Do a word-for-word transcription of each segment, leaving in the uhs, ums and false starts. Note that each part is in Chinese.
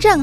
正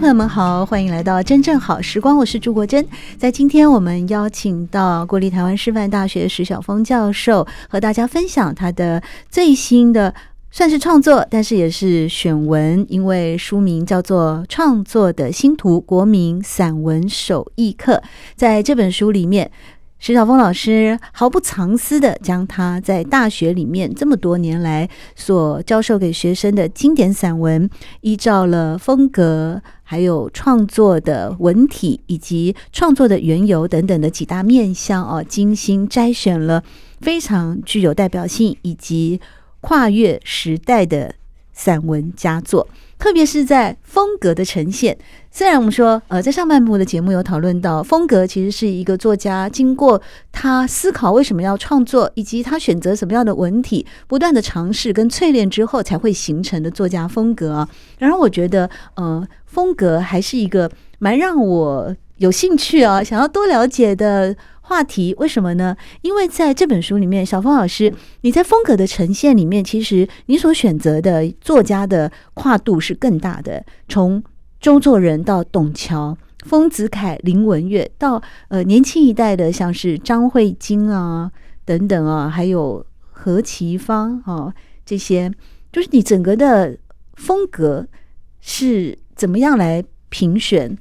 朋友们好，欢迎来到真正好时光，我是朱国珍。在今天我们邀请到国立台湾师范大学石晓峰教授，和大家分享他的最新的算是创作，但是也是选文，因为书名叫做《创作的星途：国民散文手艺课》。在这本书里面，石晓峰老师毫不藏私的将他在大学里面这么多年来所教授给学生的经典散文，依照了风格还有创作的文体以及创作的缘由等等的几大面向、哦、精心摘选了非常具有代表性以及跨越时代的散文佳作，特别是在风格的呈现。虽然我们说呃，在上半部的节目有讨论到，风格其实是一个作家经过他思考为什么要创作，以及他选择什么样的文体，不断的尝试跟淬炼之后才会形成的作家风格、啊、然后我觉得呃，风格还是一个蛮让我有兴趣啊，想要多了解的话题。为什么呢？因为在这本书里面，晓峰老师你在风格的呈现里面，其实你所选择的作家的跨度是更大的，从周作人到董桥、丰子恺、林文月，到呃年轻一代的像是张慧京啊等等啊，还有何其芳啊，这些就是你整个的风格是怎么样来评选？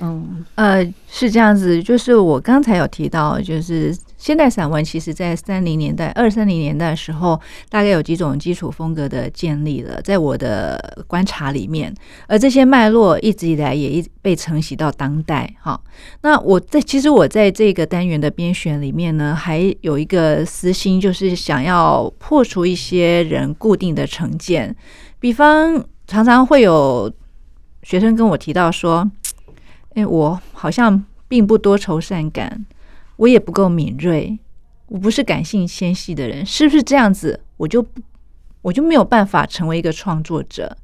嗯、呃，是这样子，就是我刚才有提到，就是现代散文其实在三零年代、二三零年代的时候，大概有几种基础风格的建立了，在我的观察里面，而这些脉络一直以来也被承袭到当代哈。那我在其实我在这个单元的编选里面呢，还有一个私心，就是想要破除一些人固定的成见，比方常常会有学生跟我提到说，哎，我好像并不多愁善感，我也不够敏锐，我不是感性纤细的人，是不是这样子我就我就没有办法成为一个创作者？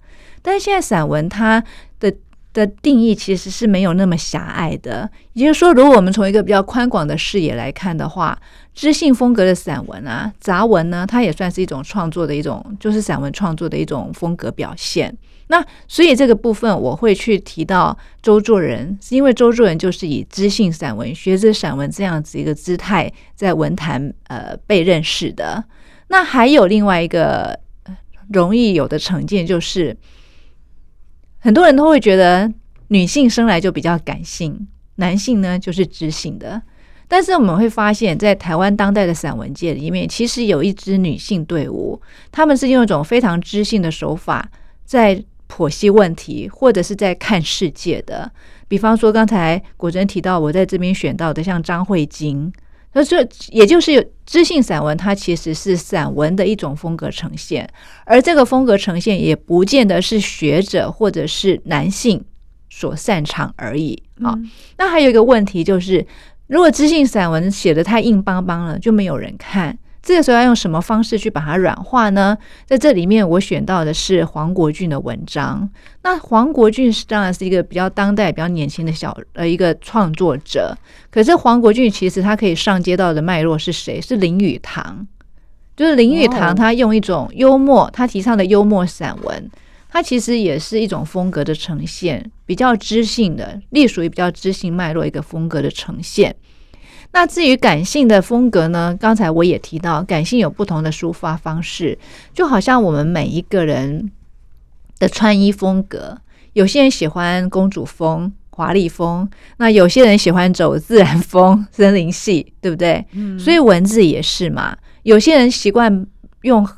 但是现在散文它的的定义其实是没有那么狭隘的，也就是说，如果我们从一个比较宽广的视野来看的话，知性风格的散文啊、杂文呢，它也算是一种创作的一种，就是散文创作的一种风格表现。那所以这个部分我会去提到周作人，是因为周作人就是以知性散文、学者散文这样子一个姿态在文坛呃被认识的。那还有另外一个容易有的成见，就是很多人都会觉得女性生来就比较感性，男性呢就是知性的。但是我们会发现，在台湾当代的散文界里面，其实有一支女性队伍，他们是用一种非常知性的手法在剖析问题，或者是在看世界的。比方说刚才国珍提到，我在这边选到的像张慧京，也就是知性散文，它其实是散文的一种风格呈现，而这个风格呈现也不见得是学者或者是男性所擅长而已、嗯哦、那还有一个问题就是，如果知性散文写得太硬邦邦了，就没有人看，这个时候要用什么方式去把它软化呢？在这里面我选到的是黄国俊的文章。那黄国俊当然是一个比较当代比较年轻的小呃一个创作者，可是黄国俊其实他可以上街道的脉络是谁？是林语堂。就是林语堂他用一种幽默，他提倡的幽默散文，它其实也是一种风格的呈现，比较知性的，隶属于比较知性脉络一个风格的呈现。那至于感性的风格呢，刚才我也提到，感性有不同的抒发方式，就好像我们每一个人的穿衣风格，有些人喜欢公主风、华丽风，那有些人喜欢走自然风、森林系，对不对、嗯、所以文字也是嘛，有些人习惯用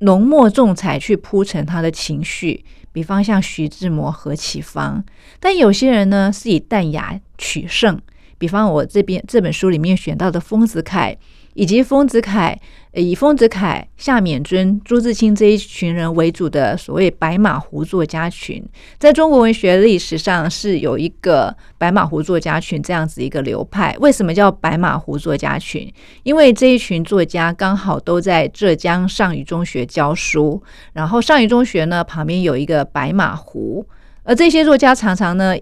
浓墨重彩去铺陈他的情绪，比方像徐志摩、何其芳，但有些人呢是以淡雅取胜，比方我这边这本书里面选到的丰子恺，以及丰子恺以丰子恺、夏丏尊、朱自清这一群人为主的所谓白马湖作家群，在中国文学历史上是有一个白马湖作家群这样子一个流派。为什么叫白马湖作家群？因为这一群作家刚好都在浙江上虞中学教书，然后上虞中学呢旁边有一个白马湖，而这些作家常常呢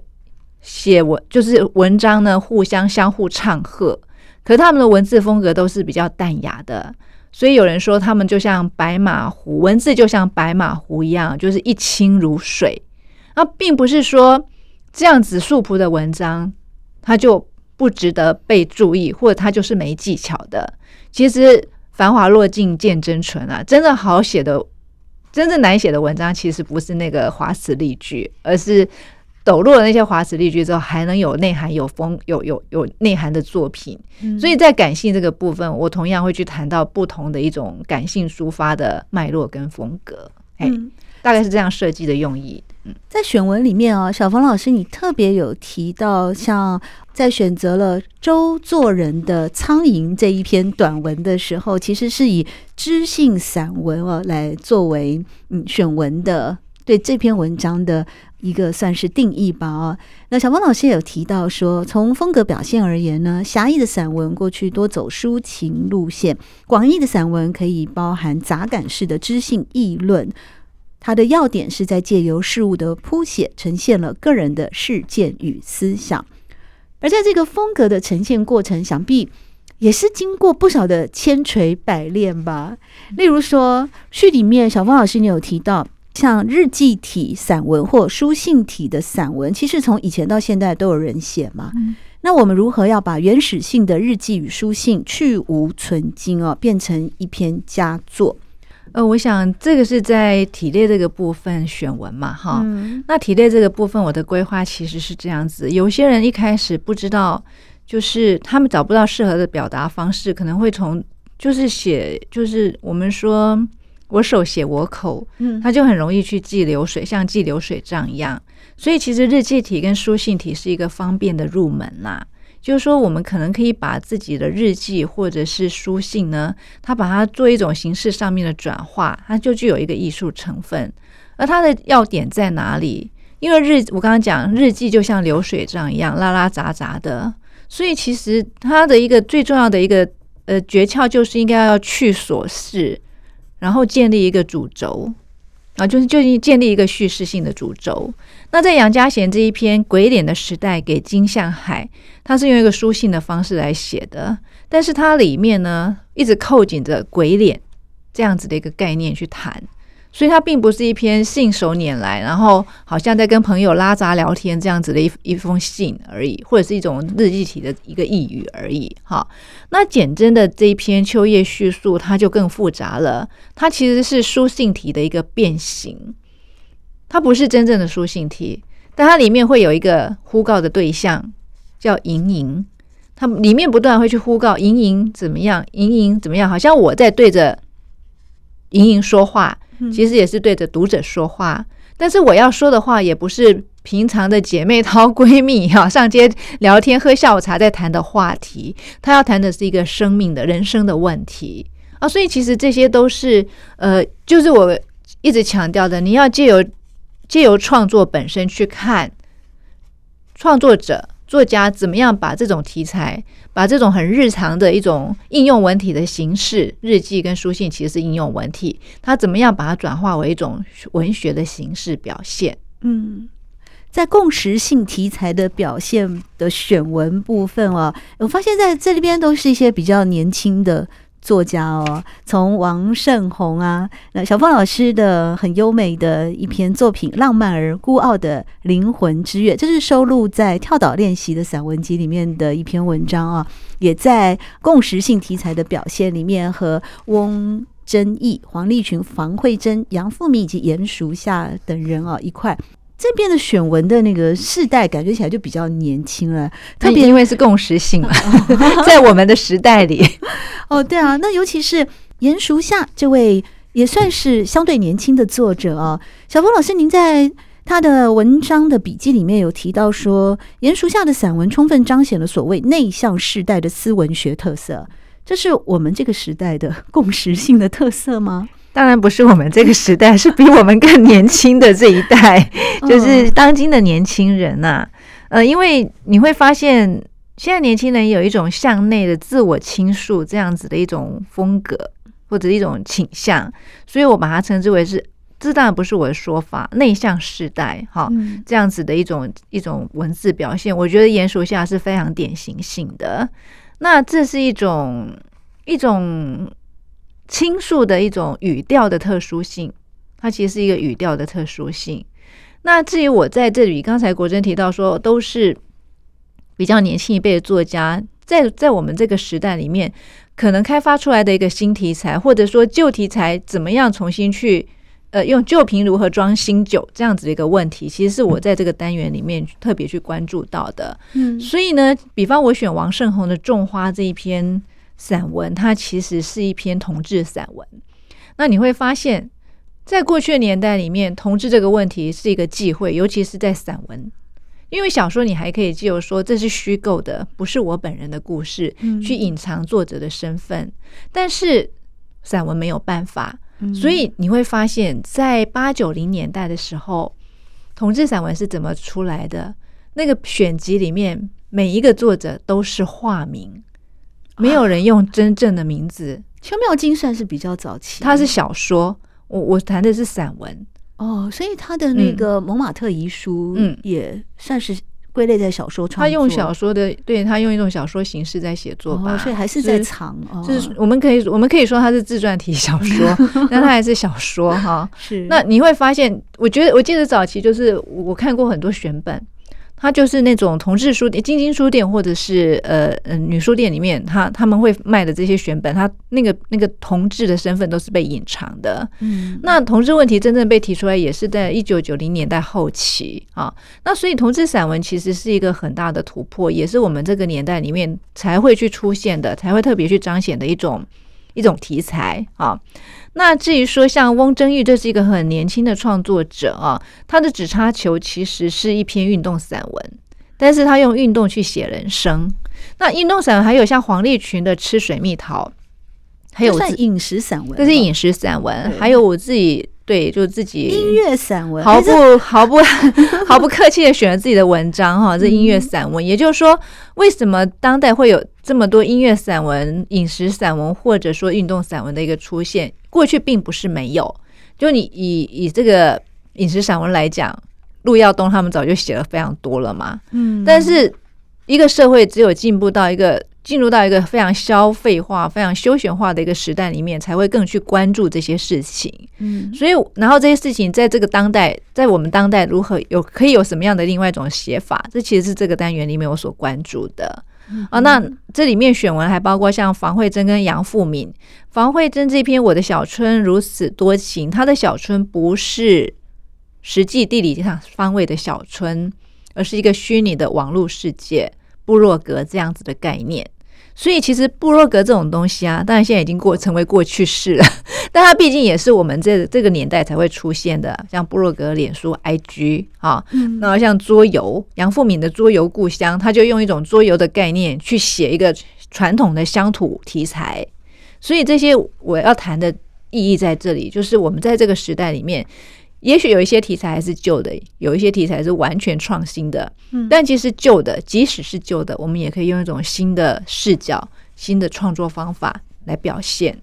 写文就是文章呢互相相互唱和，可他们的文字风格都是比较淡雅的，所以有人说他们就像白马湖，文字就像白马湖一样，就是一清如水。那并不是说这样子素朴的文章它就不值得被注意，或者它就是没技巧的。其实繁华落尽见真纯啊，真正好写的真正难写的文章其实不是那个华词丽句，而是抖落了那些华词丽句之后还能有内涵，有风有有有内涵的作品、嗯、所以在感性这个部分我同样会去谈到不同的一种感性抒发的脉络跟风格、嗯、大概是这样设计的用意、嗯、在选文里面啊，小冯老师你特别有提到像在选择了周作人的苍蝇这一篇短文的时候，其实是以知性散文、啊、来作为、嗯、选文的对这篇文章的一个算是定义吧、哦、那小冯老师也有提到说，从风格表现而言呢，狭义的散文过去多走抒情路线，广义的散文可以包含杂感式的知性议论，它的要点是在借由事物的铺写呈现了个人的事件与思想。而在这个风格的呈现过程，想必也是经过不少的千锤百炼吧。例如说序里面小冯老师你有提到像日记体散文或书信体的散文，其实从以前到现在都有人写嘛、嗯、那我们如何要把原始性的日记与书信去无存菁、哦、变成一篇佳作？呃，我想这个是在体类这个部分选文嘛哈、嗯。那体类这个部分我的规划其实是这样子，有些人一开始不知道，就是他们找不到适合的表达方式，可能会从就是写就是我们说我手写我口，他就很容易去记流水，像记流水账一样。所以其实日记体跟书信体是一个方便的入门啦。就是说我们可能可以把自己的日记或者是书信呢，它把它做一种形式上面的转化，它就具有一个艺术成分。而它的要点在哪里？因为日我刚刚讲日记就像流水账一样拉拉杂杂的，所以其实它的一个最重要的一个呃诀窍就是应该要去琐事，然后建立一个主轴啊，就是就建立一个叙事性的主轴。那在杨家贤这一篇《鬼脸的时代》给金向海，他是用一个书信的方式来写的，但是它里面呢一直扣紧着鬼脸这样子的一个概念去谈，所以它并不是一篇信手拈来，然后好像在跟朋友拉杂聊天这样子的 一, 一封信而已，或者是一种日记体的一个意语而已。好，那简真的这一篇《秋夜叙述》它就更复杂了，它其实是书信体的一个变形，它不是真正的书信体，但它里面会有一个呼告的对象叫盈盈，它里面不断会去呼告盈盈怎么样，盈盈怎么样，好像我在对着盈盈说话，其实也是对着读者说话，但是我要说的话也不是平常的姐妹淘闺蜜、啊、上街聊天喝下午茶在谈的话题，她要谈的是一个生命的人生的问题、啊、所以其实这些都是呃，就是我一直强调的，你要借由借由创作本身去看创作者作家怎么样把这种题材，把这种很日常的一种应用文体的形式，日记跟书信其实是应用文体，他怎么样把它转化为一种文学的形式表现。嗯，在共识性题材的表现的选文部分啊，我发现在这里边都是一些比较年轻的作家哦，从王胜宏啊，那小冯老师的很优美的一篇作品《浪漫而孤傲的灵魂之月》，这是收录在《跳岛练习》的散文集里面的一篇文章啊，也在共识性题材的表现里面和翁真义、黄立群、房慧珍、杨富民以及严淑夏等人啊一块。这边的选文的那个世代感觉起来就比较年轻了，特别因为是共识性嘛在我们的时代里哦，对啊，那尤其是严淑夏这位也算是相对年轻的作者哦。小冯老师您在他的文章的笔记里面有提到说，严淑夏的散文充分彰显了所谓内向世代的思文学特色，这是我们这个时代的共识性的特色吗？当然不是我们这个时代，是比我们更年轻的这一代就是当今的年轻人啊。呃，因为你会发现现在年轻人有一种向内的自我倾诉这样子的一种风格或者一种倾向，所以我把它称之为是，这当然不是我的说法，内向世代哈、嗯，这样子的一种一种文字表现，我觉得严暑夏是非常典型性的。那这是一种一种倾诉的一种语调的特殊性，它其实是一个语调的特殊性。那至于我在这里，刚才国珍提到说，都是比较年轻一辈的作家，在在我们这个时代里面，可能开发出来的一个新题材，或者说旧题材怎么样重新去。呃，用旧瓶如何装新酒这样子的一个问题，其实是我在这个单元里面特别去关注到的。嗯，所以呢，比方我选王胜宏的《种花》这一篇散文，它其实是一篇同志散文。那你会发现，在过去的年代里面，同志这个问题是一个忌讳，尤其是在散文，因为小说你还可以借由说这是虚构的，不是我本人的故事，去隐藏作者的身份，嗯、但是散文没有办法。所以你会发现在八九零年代的时候，同志散文是怎么出来的，那个选集里面每一个作者都是化名，没有人用真正的名字。秋妙金算是比较早期，他是小说，我我谈的是散文哦，所以他的那个蒙马特遗书也算是归类在小说创作，他用小说的，对，他用一种小说形式在写作吧，哦、所以还是在藏，就是、哦就是、我们可以我们可以说他是自传体小说，但他还是小说哈。是，那你会发现，我觉得我记得早期就是我看过很多选本，他就是那种同志书店、金金书店或者是呃、呃、女书店里面，他他们会卖的这些选本，他那个那个同志的身份都是被隐藏的。嗯，那同志问题真正被提出来也是在一九九零年代后期啊。那所以同志散文其实是一个很大的突破，也是我们这个年代里面才会去出现的，才会特别去彰显的一种一种题材啊。那至于说像翁征玉，这是一个很年轻的创作者啊，他的《只插球》其实是一篇运动散文，但是他用运动去写人生。那运动散文还有像黄立群的《吃水蜜桃》，还有算饮食散文，这是饮食散文，还有我自己。对，就自己音乐散文毫不毫不毫不客气的选了自己的文章哈，这音乐散文、嗯、也就是说为什么当代会有这么多音乐散文、饮食散文或者说运动散文的一个出现，过去并不是没有，就你以以这个饮食散文来讲，陆耀东他们早就写了非常多了嘛，嗯，但是一个社会只有进步到一个进入到一个非常消费化、非常休闲化的一个时代里面，才会更去关注这些事情。嗯，所以然后这些事情在这个当代，在我们当代如何有可以有什么样的另外一种写法，这其实是这个单元里面我所关注的。嗯、啊，那这里面选文还包括像房慧珍跟杨富敏。房慧珍这篇《我的小春如此多情》，她的小春不是实际地理上方位的小春，而是一个虚拟的网络世界。部落格这样子的概念，所以其实部落格这种东西啊，当然现在已经过成为过去式了，但它毕竟也是我们这这个年代才会出现的，像部落格、脸书、I G 啊，嗯、然后像桌游，杨富敏的桌游故乡，他就用一种桌游的概念去写一个传统的乡土题材，所以这些我要谈的意义在这里，就是我们在这个时代里面。也许有一些题材还是旧的，有一些题材是完全创新的、嗯、但其实旧的即使是旧的，我们也可以用一种新的视角、新的创作方法来表现。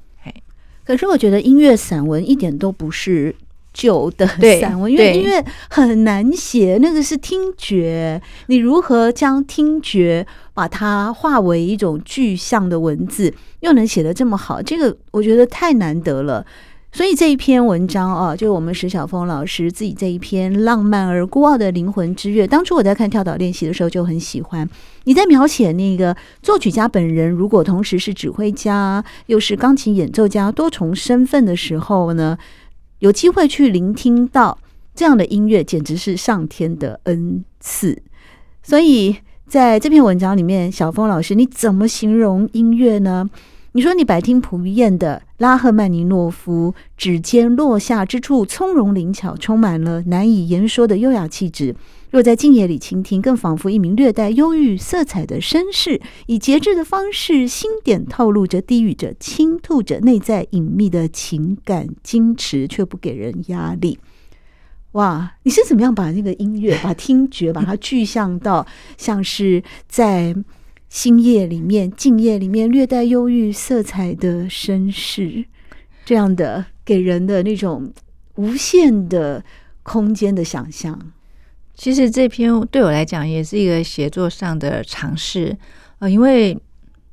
可是我觉得音乐散文一点都不是旧的散文，因为音乐很难写，那个是听觉，你如何将听觉把它化为一种具象的文字又能写得这么好，这个我觉得太难得了。所以这一篇文章啊，就是我们石晓峰老师自己这一篇《浪漫而孤傲的灵魂之月》，当初我在看《跳岛练习》的时候就很喜欢。你在描写那个作曲家本人，如果同时是指挥家又是钢琴演奏家多重身份的时候呢，有机会去聆听到这样的音乐，简直是上天的恩赐。所以在这篇文章里面，晓峰老师你怎么形容音乐呢？你说你百听不厌的拉赫曼尼诺夫，指尖落下之处从容灵巧，充满了难以言说的优雅气质，若在静夜里倾听，更仿佛一名略带忧郁色彩的绅士，以节制的方式心点透露着、低语着、倾吐着内在隐秘的情感矜持，却不给人压力。哇，你是怎么样把那个音乐、把听觉把它具象到像是在星夜里面、静夜里面略带忧郁色彩的绅士这样的给人的那种无限的空间的想象？其实这篇对我来讲也是一个写作上的尝试，呃，因为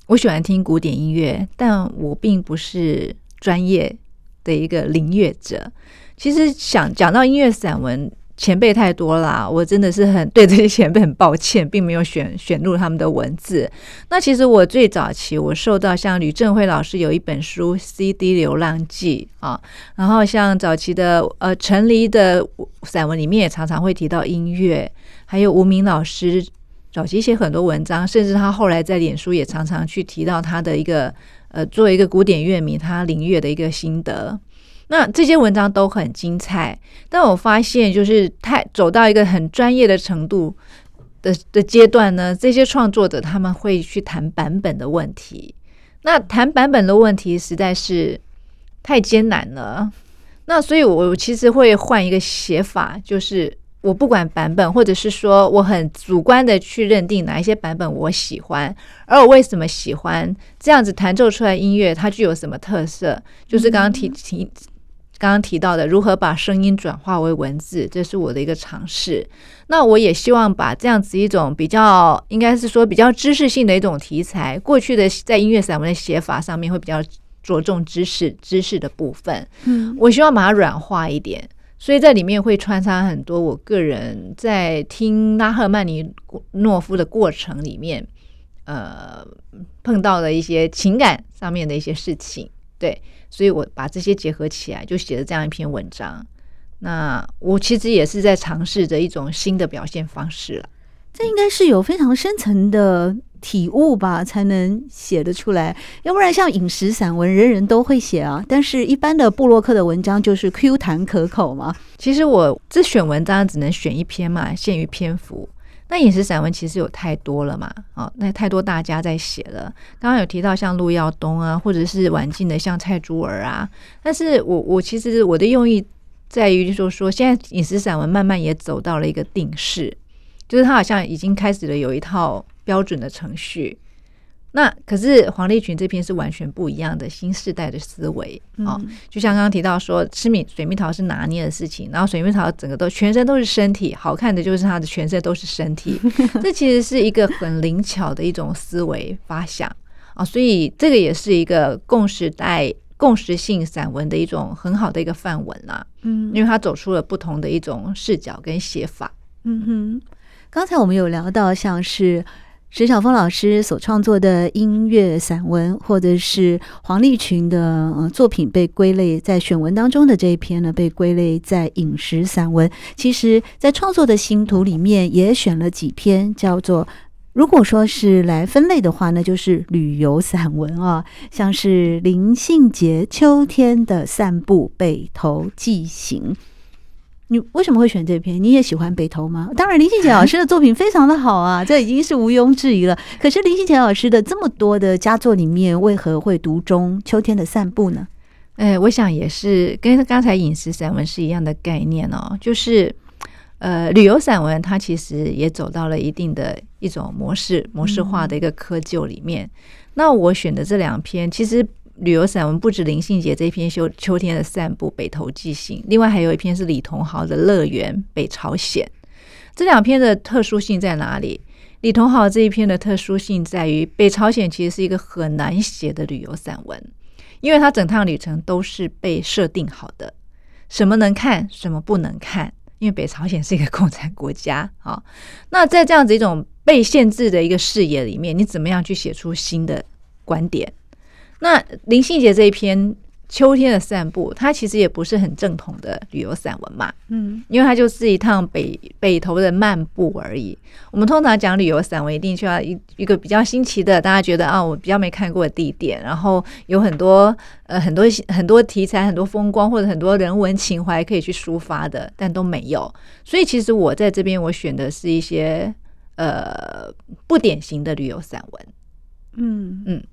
我喜欢听古典音乐，但我并不是专业的一个聆乐者。其实想讲到音乐散文，前辈太多啦，我真的是很对这些前辈很抱歉，并没有选选入他们的文字。那其实我最早期我受到像吕正慧老师有一本书 C D 流浪记啊，然后像早期的呃陈黎的散文里面也常常会提到音乐，还有吴明老师早期写很多文章，甚至他后来在脸书也常常去提到他的一个呃作为一个古典乐迷他聆乐的一个心得。那这些文章都很精彩，但我发现就是太走到一个很专业的程度 的, 的阶段呢，这些创作者他们会去谈版本的问题，那谈版本的问题实在是太艰难了。那所以我其实会换一个写法，就是我不管版本，或者是说我很主观的去认定哪一些版本我喜欢，而我为什么喜欢这样子弹奏出来音乐，它具有什么特色，就是刚刚提提刚刚提到的如何把声音转化为文字，这是我的一个尝试。那我也希望把这样子一种比较应该是说比较知识性的一种题材，过去的在音乐散文的写法上面会比较着重知识知识的部分，嗯，我希望把它软化一点，所以在里面会穿插很多我个人在听拉赫曼尼诺夫的过程里面呃，碰到的一些情感上面的一些事情，对，所以我把这些结合起来就写了这样一篇文章。那我其实也是在尝试着一种新的表现方式了。这应该是有非常深层的体悟吧才能写得出来，要不然像饮食散文人人都会写啊，但是一般的部落客的文章就是 Q 弹可口嘛。其实我这选文章只能选一篇嘛，限于篇幅，那饮食散文其实有太多了嘛，哦，那太多大家在写了，刚刚有提到像陆耀东啊，或者是晚近的像蔡珠儿啊，但是我我其实我的用意在于就是说现在饮食散文慢慢也走到了一个定式，就是它好像已经开始了有一套标准的程序。那可是黄立群这篇是完全不一样的新世代的思维，嗯哦，就像刚刚提到说吃米水蜜桃是拿捏的事情，然后水蜜桃整个都全身都是身体，好看的就是它的全身都是身体这其实是一个很灵巧的一种思维发想，哦，所以这个也是一个共时代共时性散文的一种很好的一个范文啦，啊嗯，因为它走出了不同的一种视角跟写法。嗯哼，刚才我们有聊到像是石晓峰老师所创作的音乐散文，或者是黄立群的、呃、作品被归类在选文当中的这一篇呢，被归类在饮食散文。其实在创作的星图里面也选了几篇叫做，如果说是来分类的话呢，就是旅游散文啊，像是林信杰秋天的散步北投纪行。你为什么会选这篇？你也喜欢北投吗？当然林信杰老师的作品非常的好啊这已经是毋庸置疑了，可是林信杰老师的这么多的佳作里面，为何会独钟秋天的散步呢？哎，我想也是跟刚才饮食散文是一样的概念哦，就是呃，旅游散文它其实也走到了一定的一种模式模式化的一个窠臼里面，嗯，那我选的这两篇，其实旅游散文不止林信杰这篇秋天的散步北投纪行，另外还有一篇是李同豪的乐园北朝鲜。这两篇的特殊性在哪里？李同豪这一篇的特殊性在于北朝鲜其实是一个很难写的旅游散文，因为它整趟旅程都是被设定好的，什么能看什么不能看，因为北朝鲜是一个共产国家，哦，那在这样子一种被限制的一个视野里面，你怎么样去写出新的观点？那林信杰这一篇秋天的散步，它其实也不是很正统的旅游散文嘛，嗯，因为它就是一趟北北投的漫步而已。我们通常讲旅游散文，一定需要一一个比较新奇的，大家觉得啊，我比较没看过的地点，然后有很多呃很多很多题材、很多风光或者很多人文情怀可以去抒发的，但都没有。所以其实我在这边我选的是一些呃不典型的旅游散文，嗯嗯。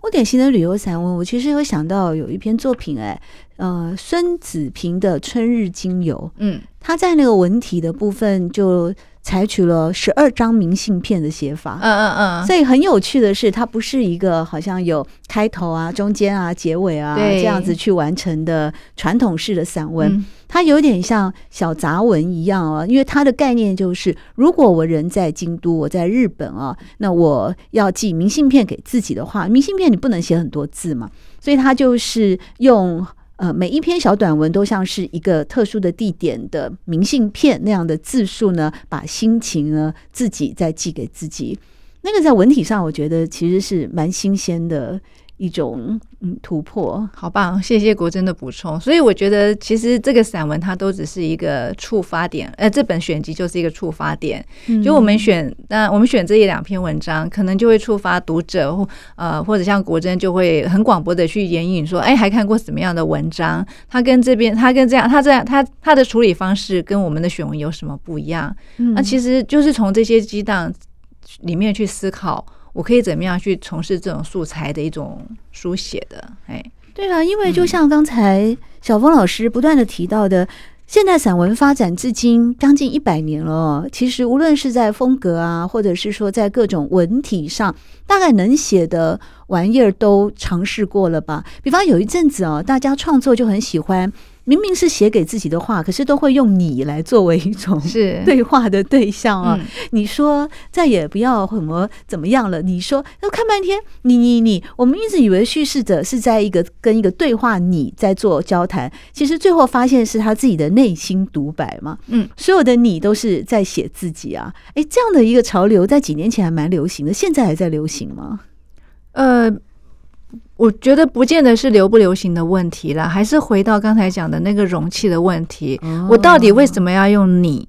不典型的旅游散文，我其实会想到有一篇作品，哎，呃，孙子平的《春日经游》，嗯，他在那个文体的部分就采取了十二张明信片的写法，嗯嗯嗯，所以很有趣的是，它不是一个好像有开头啊、中间啊、结尾啊这样子去完成的传统式的散文，嗯，它有点像小杂文一样啊，因为它的概念就是，如果我人在京都，我在日本啊，那我要寄明信片给自己的话，明信片你不能写很多字嘛，所以它就是用。呃，每一篇小短文都像是一个特殊的地点的明信片那样的字数呢，把心情呢自己再寄给自己。那个在文体上，我觉得其实是蛮新鲜的一种嗯突破。好棒，谢谢国珍的补充。所以我觉得其实这个散文它都只是一个触发点，呃，这本选集就是一个触发点。嗯，就我们选，那我们选这一两篇文章，可能就会触发读者，呃，或者像国珍就会很广博的去言语说，哎，还看过什么样的文章？他跟这边，他跟这样，他这样，他他的处理方式跟我们的选文有什么不一样？嗯，那其实就是从这些激荡里面去思考。我可以怎么样去从事这种素材的一种书写的？哎，对啊，因为就像刚才小峰老师不断的提到的，嗯，现代散文发展至今将近一百年了。其实无论是在风格啊，或者是说在各种文体上，大概能写的玩意儿都尝试过了吧。比方有一阵子哦，大家创作就很喜欢。明明是写给自己的话，可是都会用你来作为一种对话的对象啊。嗯，你说再也不要什么怎么样了，你说要看半天你你你，我们一直以为叙事者是在一个跟一个对话你在做交谈，其实最后发现是他自己的内心独白嘛。嗯，所有的你都是在写自己啊。哎，这样的一个潮流在几年前还蛮流行的，现在还在流行吗？呃。我觉得不见得是流不流行的问题啦，还是回到刚才讲的那个容器的问题。哦，我到底为什么要用你？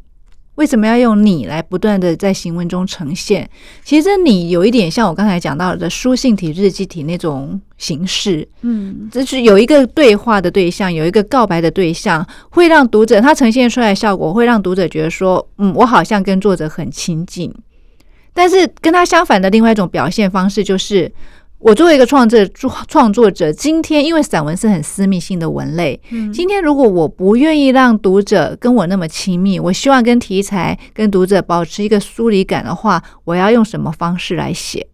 为什么要用你来不断的在行文中呈现？其实你有一点像我刚才讲到的书信体、日记体那种形式，嗯，就是有一个对话的对象，有一个告白的对象，会让读者他呈现出来的效果，会让读者觉得说，嗯，我好像跟作者很亲近。但是跟他相反的另外一种表现方式就是。我作为一个创作创作者，今天因为散文是很私密性的文类，嗯，今天如果我不愿意让读者跟我那么亲密，我希望跟题材跟读者保持一个疏离感的话，我要用什么方式来写？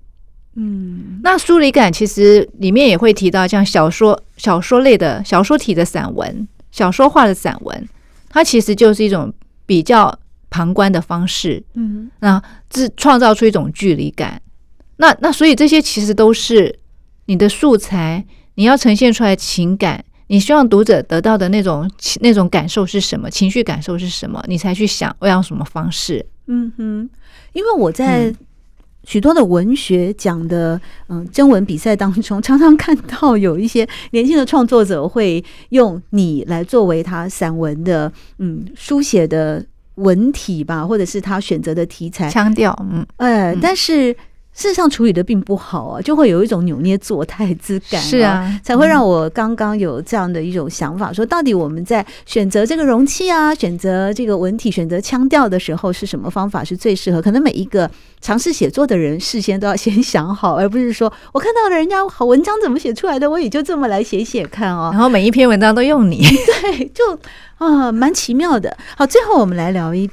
嗯，那疏离感其实里面也会提到，像小说小说类的小说体的散文、小说化的散文，它其实就是一种比较旁观的方式，嗯，那自创造出一种距离感。那那所以这些其实都是你的素材，你要呈现出来情感，你希望读者得到的那种那种感受是什么，情绪感受是什么，你才去想我要用什么方式。嗯哼，因为我在许多的文学奖的嗯征文比赛当中，常常看到有一些年轻的创作者会用你来作为他散文的嗯书写的文体吧，或者是他选择的题材腔调，嗯，呃，嗯，但是。事实上处理的并不好啊，就会有一种扭捏作态之感，啊，是啊，才会让我刚刚有这样的一种想法，嗯，说到底我们在选择这个容器啊，选择这个文体，选择腔调的时候是什么方法是最适合？可能每一个尝试写作的人事先都要先想好，而不是说我看到了人家好文章怎么写出来的，我也就这么来写写看哦，然后每一篇文章都用你对，就啊，蛮奇妙的。好，最后我们来聊一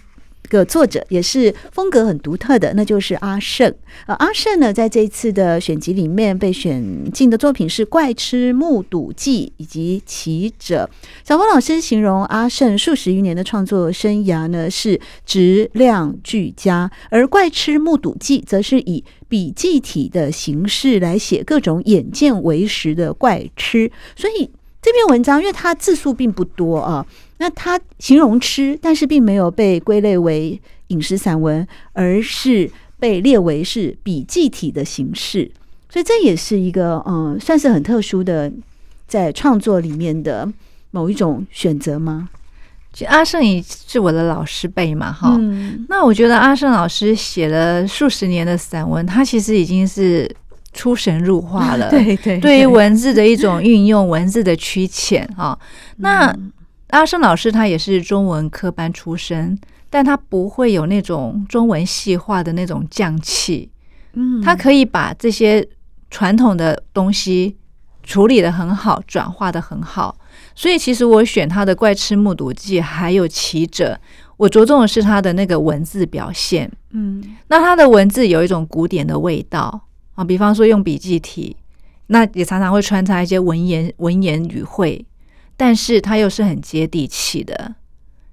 个作者也是风格很独特的，那就是阿胜。呃、阿胜呢，在这一次的选集里面被选进的作品是《怪吃目睹记》以及《骑者》。小峰老师形容阿胜数十余年的创作生涯呢是质量俱佳，而《怪吃目睹记》则是以笔记体的形式来写各种眼见为实的怪吃，所以这篇文章因为它字数并不多啊。那他形容吃，但是并没有被归类为饮食散文，而是被列为是笔记体的形式，所以这也是一个嗯、呃，算是很特殊的在创作里面的某一种选择吗？阿盛也是我的老师辈嘛哈、嗯，那我觉得阿盛老师写了数十年的散文，他其实已经是出神入化了，对对 对, 对于文字的一种运用，文字的趋浅哈。那、嗯、阿盛老师他也是中文科班出身，但他不会有那种中文系化的那种匠气，嗯，他可以把这些传统的东西处理得很好，转化得很好。所以其实我选他的《怪痴目睹记》还有《骑者》，我着重的是他的那个文字表现。嗯，那他的文字有一种古典的味道啊，比方说用笔记体，那也常常会穿插一些文言文言语汇，但是他又是很接地气的。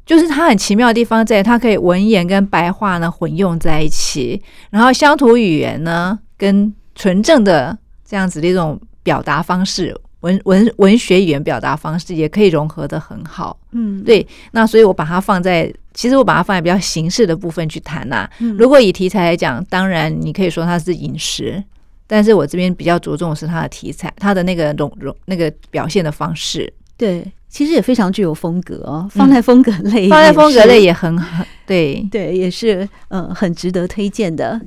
就是他很奇妙的地方在于，他可以文言跟白话呢混用在一起，然后乡土语言呢跟纯正的这样子的一种表达方式。文, 文, 文学语言表达方式也可以融合得很好，嗯，对，那所以我把它放在，其实我把它放在比较形式的部分去谈啊、嗯、如果以题材来讲，当然你可以说它是饮食，但是我这边比较着重的是它的题材，它的那个融融那个表现的方式。对，其实也非常具有风格哦，放在风格类、嗯、放在风格类也很好，对对，也是、呃、很值得推荐的。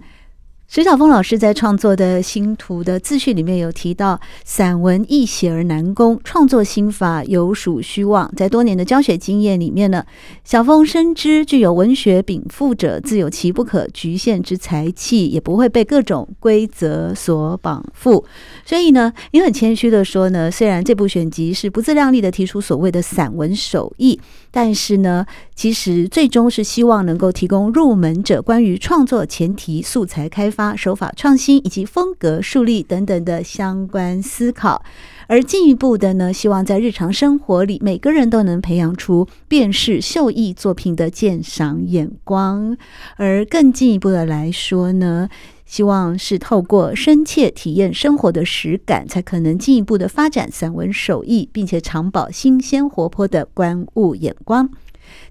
石晓峰老师在创作的新图的自序里面有提到，散文易写而难攻，创作心法有属虚妄。在多年的教学经验里面呢，晓峰深知具有文学禀赋者自有其不可局限之才气，也不会被各种规则所绑缚。所以呢，也很谦虚的说呢，虽然这部选集是不自量力的提出所谓的散文手艺，但是呢，其实最终是希望能够提供入门者关于创作前提、素材开发、手法创新以及风格树立等等的相关思考，而进一步的呢，希望在日常生活里每个人都能培养出辨识秀艺作品的鉴赏眼光，而更进一步的来说呢，希望是透过深切体验生活的实感，才可能进一步的发展散文手艺，并且长保新鲜活泼的观物眼光。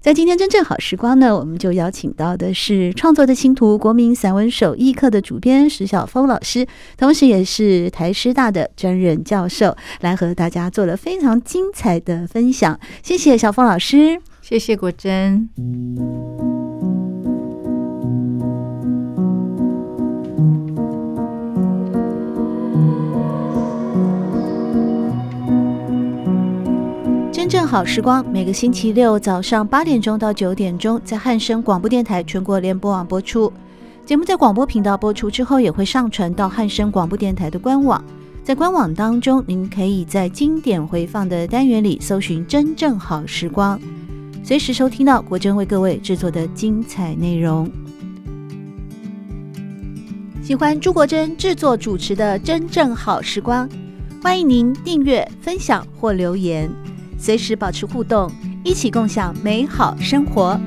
在今天真正好时光呢，我们就邀请到的是创作的新图国民散文手艺课的主编石晓峰老师，同时也是台师大的专任教授，来和大家做了非常精彩的分享。谢谢晓峰老师。谢谢国珍。真正好时光每个星期六早上八点钟到九点钟在汉声广播电台全国联播网播出，节目在广播频道播出之后也会上传到汉声广播电台的官网，在官网当中您可以在经典回放的单元里搜寻真正好时光，随时收听到国珍为各位制作的精彩内容。喜欢朱国珍制作主持的真正好时光，欢迎您订阅分享或留言，随时保持互动，一起共享美好生活。